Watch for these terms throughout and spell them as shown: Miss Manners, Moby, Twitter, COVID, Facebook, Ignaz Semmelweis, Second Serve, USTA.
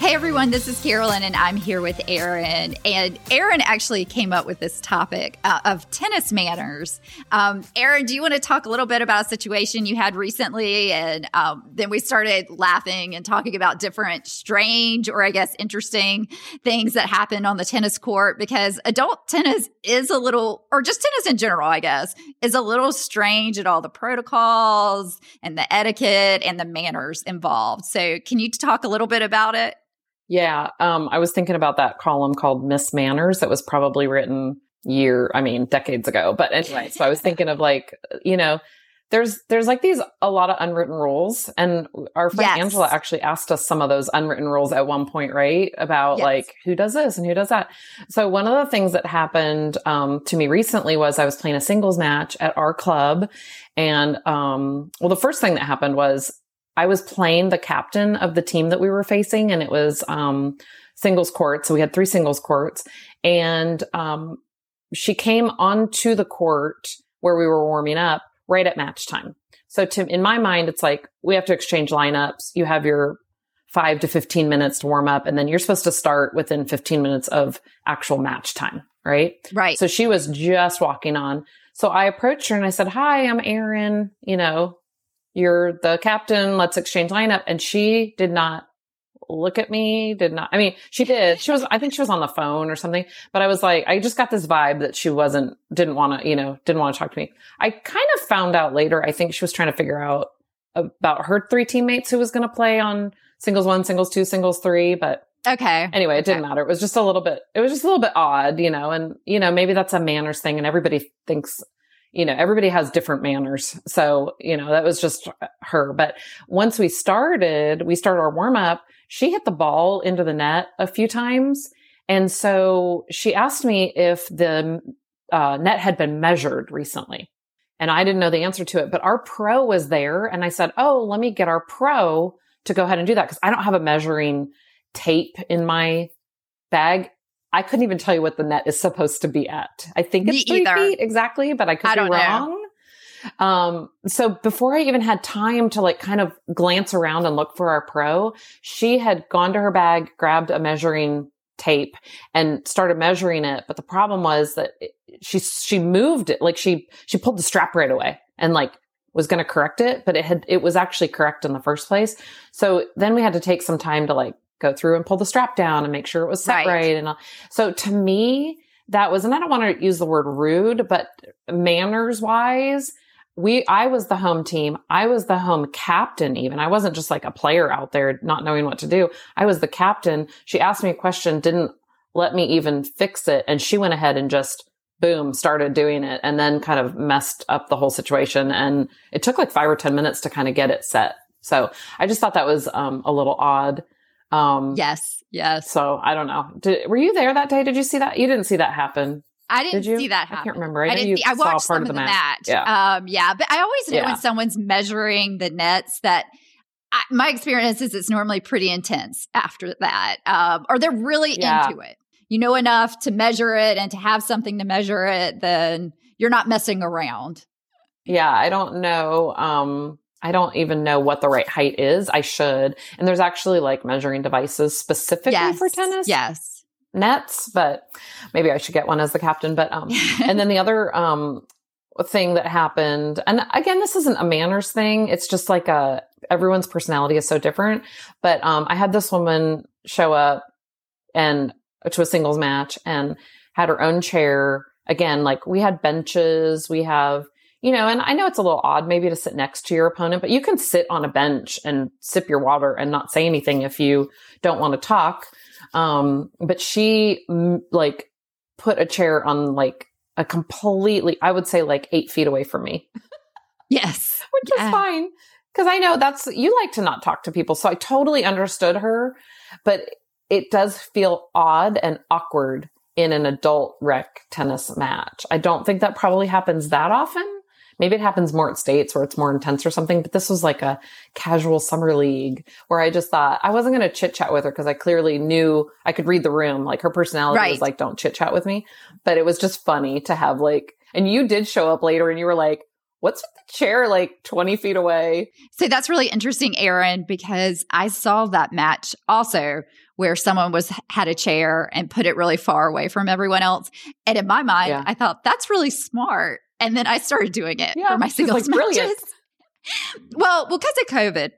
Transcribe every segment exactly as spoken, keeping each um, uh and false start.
Hey everyone, this is Carolyn and I'm here with Aaron. And Aaron actually came up with this topic uh, of tennis manners. Um, Aaron, do you want to talk a little bit about a situation you had recently? And um, then we started laughing and talking about different strange or I guess interesting things that happened on the tennis court, because adult tennis is a little, or just tennis in general, I guess, is a little strange at all the protocols and the etiquette and the manners involved. So can you talk a little bit about it? Yeah, um, I was thinking about that column called Miss Manners that was probably written year, I mean, decades ago. But anyway, so I was thinking of like, you know, there's there's like these, a lot of unwritten rules. And our friend yes. Angela actually asked us some of those unwritten rules at one point, right? About yes. like, who does this and who does that? So one of the things that happened um, to me recently was I was playing a singles match at our club. And um, well, the first thing that happened was, I was playing the captain of the team that we were facing, and it was um, singles court. So we had three singles courts, and um, she came onto the court where we were warming up right at match time. So to, in my mind, it's like, we have to exchange lineups. You have your five to fifteen minutes to warm up, and then you're supposed to start within fifteen minutes of actual match time. Right. Right. So she was just walking on. So I approached her and I said, "Hi, I'm Aaron, you know, you're the captain, let's exchange lineup." And she did not look at me, did not, I mean, she did, she was, I think she was on the phone or something, but I was like, I just got this vibe that she wasn't, didn't want to, you know, didn't want to talk to me. I kind of found out later, I think she was trying to figure out about her three teammates who was going to play on singles one, singles two, singles three, but okay. Anyway, it didn't okay. matter. It was just a little bit, it was just a little bit odd, you know, and you know, maybe that's a manners thing and everybody thinks, you know, everybody has different manners. So, you know, that was just her. But once we started, we started our warm up. She hit the ball into the net a few times. And so she asked me if the uh, net had been measured recently. And I didn't know the answer to it, but our pro was there. And I said, "Oh, let me get our pro to go ahead and do that." Cause I don't have a measuring tape in my bag. I couldn't even tell you what the net is supposed to be at. I think it's Me three either. feet exactly, but I could I be wrong. Know. Um, so before I even had time to like kind of glance around and look for our pro, she had gone to her bag, grabbed a measuring tape and started measuring it. But the problem was that it, she, she moved it. Like she, she pulled the strap right away and like was going to correct it, but it had, it was actually correct in the first place. So then we had to take some time to like go through and pull the strap down and make sure it was set right. right. And all. So to me, that was, and I don't want to use the word rude, but manners wise, we, I was the home team. I was the home captain even. I wasn't just like a player out there not knowing what to do. I was the captain. She asked me a question, didn't let me even fix it. And she went ahead and just boom, started doing it and then kind of messed up the whole situation. And it took like five or ten minutes to kind of get it set. So I just thought that was um, a little odd. Um, yes. Yes. So I don't know. Did, were you there that day? Did you see that? You didn't see that happen. I didn't did see that happen. I can't remember. I, I, didn't see, I watched some of the match. match. Yeah. Um, yeah. But I always know yeah. when someone's measuring the nets that I, my experience is it's normally pretty intense after that. Um, or they're really yeah. into it. You know enough to measure it and to have something to measure it, then you're not messing around. Yeah. I don't know. Um, I don't even know what the right height is. I should. And there's actually like measuring devices specifically yes, for tennis yes. nets, but maybe I should get one as the captain. But, um, and then the other, um, thing that happened, and again, this isn't a manners thing. It's just like a, everyone's personality is so different, but, um, I had this woman show up and to a singles match and had her own chair. Again, like we had benches, we have, you know, and I know it's a little odd maybe to sit next to your opponent, but you can sit on a bench and sip your water and not say anything if you don't want to talk. Um, but she m- like put a chair on like a completely, I would say like eight feet away from me. Yes. which is uh, fine. Because I know that's, you like to not talk to people. So I totally understood her, but it does feel odd and awkward in an adult rec tennis match. I don't think that probably happens that often. Maybe it happens more at states where it's more intense or something, but this was like a casual summer league where I just thought I wasn't going to chit chat with her because I clearly knew I could read the room. Like her personality right. was like, don't chit chat with me. But it was just funny to have like, and you did show up later and you were like, what's with the chair like twenty feet away? So that's really interesting, Erin, because I saw that match also where someone was had a chair and put it really far away from everyone else. And in my mind, yeah. I thought that's really smart. And then I started doing it yeah, for my singles like, matches. Brilliant. Well, well, because of COVID.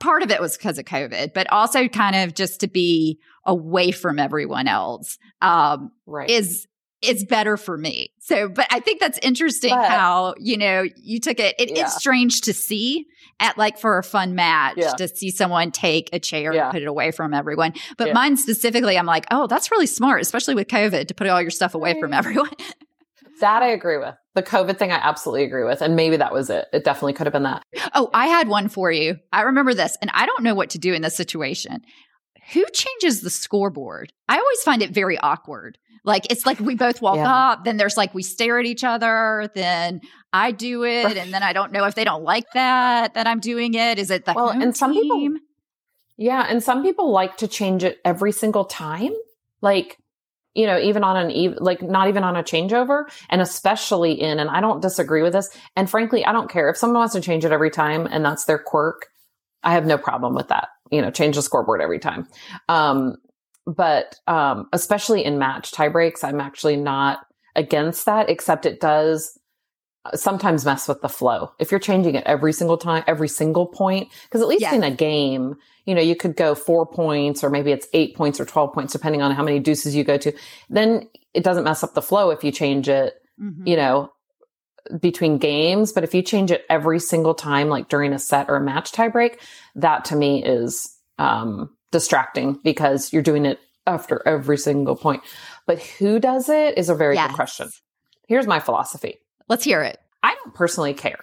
Part of it was because of COVID, but also kind of just to be away from everyone else um, right. is is better for me. So, but I think that's interesting but, how, you know, you took it. It yeah. is strange to see at like for a fun match yeah. to see someone take a chair yeah. and put it away from everyone. But yeah. mine specifically, I'm like, oh, that's really smart, especially with COVID, to put all your stuff away right. from everyone. That I agree with. The COVID thing, I absolutely agree with. And maybe that was it. It definitely could have been that. Oh, I had one for you. I remember this, and I don't know what to do in this situation. Who changes the scoreboard? I always find it very awkward. Like, it's like we both walk yeah. up, then there's like we stare at each other, then I do it, right. and then I don't know if they don't like that, that I'm doing it. Is it the well, home and some team? People, yeah, and some people like to change it every single time. Like, you know, even on an, ev- like not even on a changeover, and especially in, and I don't disagree with this. And frankly, I don't care if someone wants to change it every time and that's their quirk. I have no problem with that. You know, change the scoreboard every time. Um, but, um, especially in match tie breaks, I'm actually not against that, except it does sometimes mess with the flow. If you're changing it every single time, every single point, because at least yes. in a game, you know, you could go four points or maybe it's eight points or twelve points, depending on how many deuces you go to, then it doesn't mess up the flow if you change it, mm-hmm. you know, between games. But if you change it every single time, like during a set or a match tie break, that to me is um, distracting because you're doing it after every single point. But who does it is a very yes. good question. Here's my philosophy. Let's hear it. I don't personally care.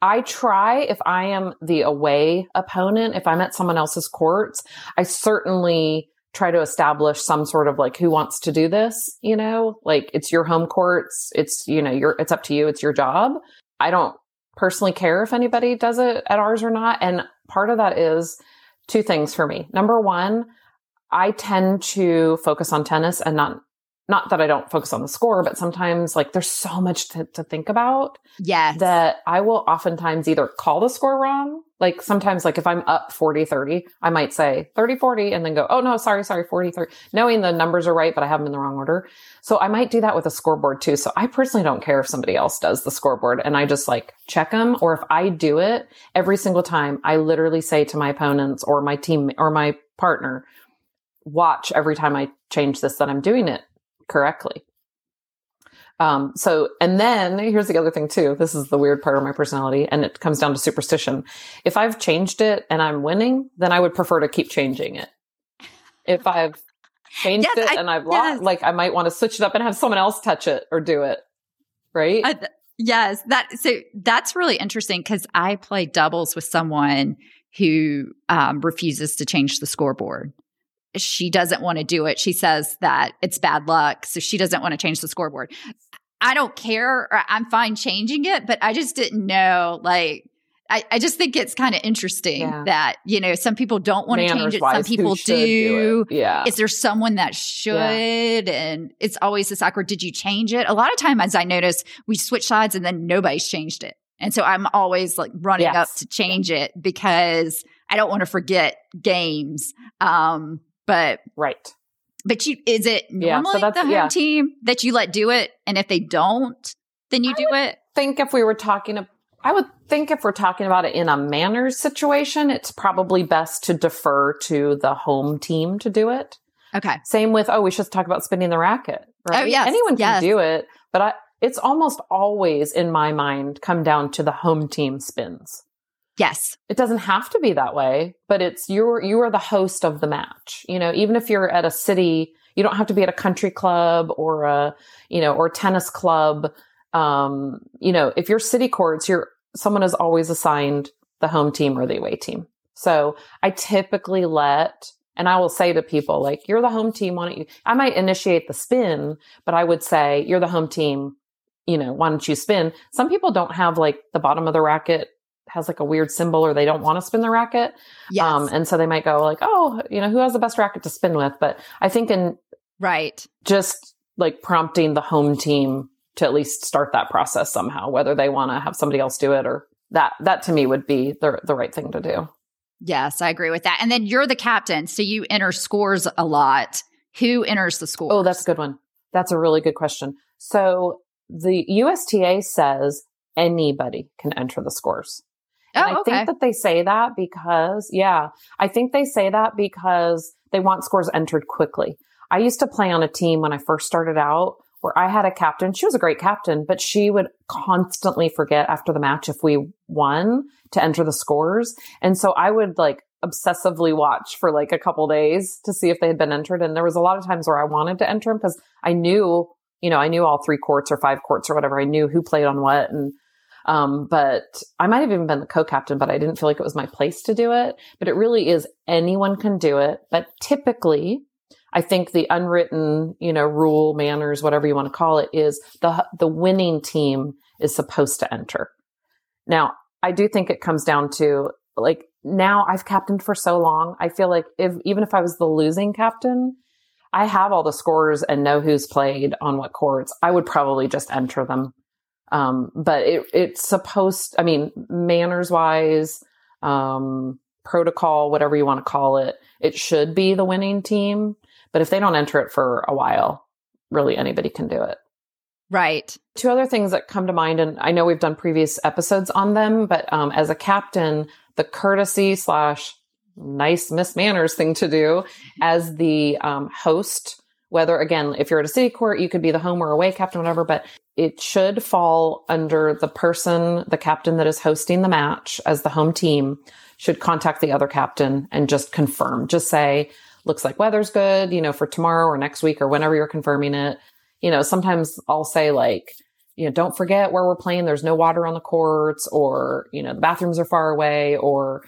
I try, if I am the away opponent, if I'm at someone else's courts, I certainly try to establish some sort of like, who wants to do this? You know, like it's your home courts. It's, you know, your, it's up to you. It's your job. I don't personally care if anybody does it at ours or not. And part of that is two things for me. Number one, I tend to focus on tennis and not Not that I don't focus on the score, but sometimes like there's so much to, to think about. Yes. That I will oftentimes either call the score wrong. Like sometimes like if I'm up forty thirty, I might say thirty forty and then go, oh no, sorry, sorry, forty thirty. Knowing the numbers are right, but I have them in the wrong order. So I might do that with a scoreboard too. So I personally don't care if somebody else does the scoreboard and I just like check them. Or if I do it every single time, I literally say to my opponents or my team or my partner, watch every time I change this that I'm doing it correctly. Um, so, and then here's the other thing too. This is the weird part of my personality, and it comes down to superstition. If I've changed it and I'm winning, then I would prefer to keep changing it. If I've changed yes, it I, and I've yes. lost, like I might want to switch it up and have someone else touch it or do it. Right? Uh, th- yes. That, so that's really interesting because I play doubles with someone who um, refuses to change the scoreboard. She doesn't want to do it. She says that it's bad luck, so she doesn't want to change the scoreboard. I don't care. Or I'm fine changing it, but I just didn't know. Like, I, I just think it's kind of interesting yeah. that, you know, some people don't want Manners to change it. Wise, some people do. do it? Yeah. Is there someone that should? Yeah. And it's always this awkward, did you change it? A lot of times I notice we switch sides and then nobody's changed it. And so I'm always like running yes. up to change it because I don't want to forget games. Um, But right, but you is it normally yeah, so the home yeah. team that you let do it, and if they don't, then you I do would it. Think if we were talking, to, I would think if we're talking about it in a Manners situation, it's probably best to defer to the home team to do it. Okay. Same with oh, we should talk about spinning the racket. Right? Oh yes, anyone yes. can do it, but I, it's almost always in my mind come down to the home team spins. Yes. It doesn't have to be that way, but it's you're, you are the host of the match. You know, even if you're at a city, you don't have to be at a country club or a, you know, or tennis club. Um, you know, if you're city courts, you're someone is always assigned the home team or the away team. So I typically let, and I will say to people, like, you're the home team, why don't you, I might initiate the spin, but I would say, you're the home team, you know, why don't you spin? Some people don't have, like, the bottom of the racket has like a weird symbol, or they don't want to spin the racket. Yes. Um, and so they might go like, oh, you know, who has the best racket to spin with? But I think in right, just like prompting the home team to at least start that process somehow, whether they want to have somebody else do it or that, that to me would be the the right thing to do. Yes, I agree with that. And then you're the captain. So you enter scores a lot. Who enters the scores? Oh, that's a good one. That's a really good question. So the U S T A says anybody can enter the scores. And oh, okay. I think that they say that because, yeah, I think they say that because they want scores entered quickly. I used to play on a team when I first started out where I had a captain. She was a great captain, but she would constantly forget after the match if we won to enter the scores. And so I would like obsessively watch for like a couple days to see if they had been entered. And there was a lot of times where I wanted to enter them because I knew, you know, I knew all three courts or five courts or whatever. I knew who played on what. And Um, but I might have even been the co-captain, but I didn't feel like it was my place to do it. But it really is anyone can do it. But typically, I think the unwritten, you know, rule, manners, whatever you want to call it, is the the winning team is supposed to enter. Now, I do think it comes down to like now I've captained for so long. I feel like if even if I was the losing captain, I have all the scores and know who's played on what courts. I would probably just enter them. Um, but it, it's supposed, I mean, manners wise, um, protocol, whatever you want to call it, it should be the winning team. But if they don't enter it for a while, really anybody can do it. Right. Two other things that come to mind, and I know we've done previous episodes on them, but, um, as a captain, the courtesy slash nice Miss Manners thing to do as the, um, host, whether, again, if you're at a city court, you could be the home or away captain, whatever, but it should fall under the person, the captain that is hosting the match as the home team should contact the other captain and just confirm. Just say, looks like weather's good, you know, for tomorrow or next week or whenever you're confirming it. You know, sometimes I'll say like, you know, don't forget where we're playing. There's no water on the courts or, you know, the bathrooms are far away or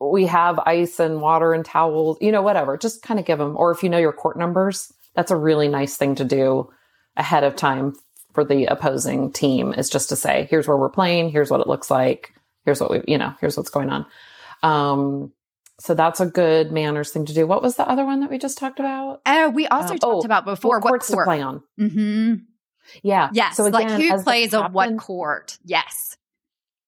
we have ice and water and towels, you know, whatever. Just kind of give them. Or if you know your court numbers, that's a really nice thing to do ahead of time for the opposing team is just to say, here's where we're playing. Here's what it looks like. Here's what we, you know, here's what's going on. Um, so that's a good manners thing to do. What was the other one that we just talked about? Oh, we also uh, talked oh, about before. What courts what court? to play on. Mm-hmm. Yeah. Yes. So again, like who plays on what court? Yes.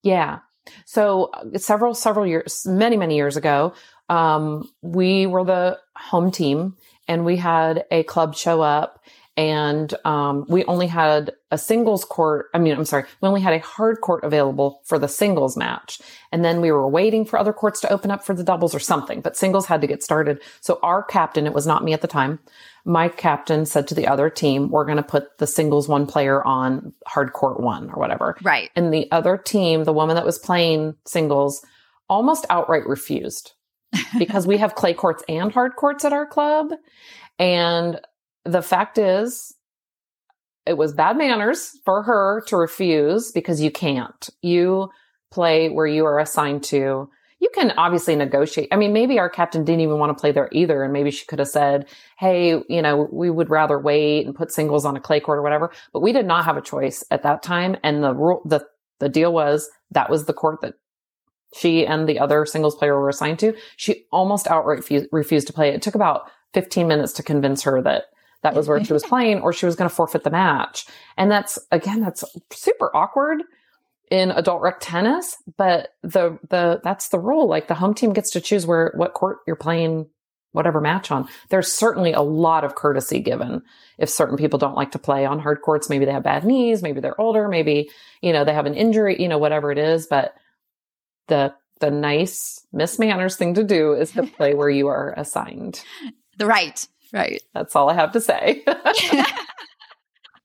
Yeah. So several, several years, many, many years ago, um, we were the home team. And we had a club show up and um, we only had a singles court. I mean, I'm sorry. We only had a hard court available for the singles match. And then we were waiting for other courts to open up for the doubles or something, but singles had to get started. So our captain, it was not me at the time. My captain said to the other team, we're going to put the singles one player on hard court one or whatever. Right. And the other team, the woman that was playing singles almost outright refused. Because we have clay courts and hard courts at our club. And the fact is, it was bad manners for her to refuse because you can't. You play where you are assigned to. You can obviously negotiate. I mean, maybe our captain didn't even want to play there either. And maybe she could have said, hey, you know, we would rather wait and put singles on a clay court or whatever. But we did not have a choice at that time. And the rule, the, the deal was that was the court that she and the other singles player were assigned to. She almost outright fu- refused to play. It took about fifteen minutes to convince her that that was where she was playing or she was going to forfeit the match. And that's, again, that's super awkward in adult rec tennis, but the, the, that's the rule. Like the home team gets to choose where, what court you're playing, whatever match on. There's certainly a lot of courtesy given. If certain people don't like to play on hard courts, maybe they have bad knees, maybe they're older, maybe, you know, they have an injury, you know, whatever it is, but the the nice Miss Manners thing to do is to play where you are assigned. Right. Right. That's all I have to say.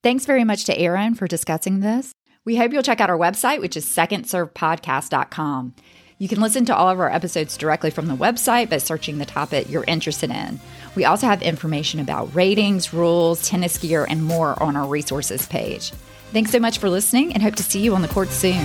Thanks very much to Erin for discussing this. We hope you'll check out our website, which is second serve podcast dot com. You can listen to all of our episodes directly from the website by searching the topic you're interested in. We also have information about ratings, rules, tennis gear, and more on our resources page. Thanks so much for listening and hope to see you on the court soon.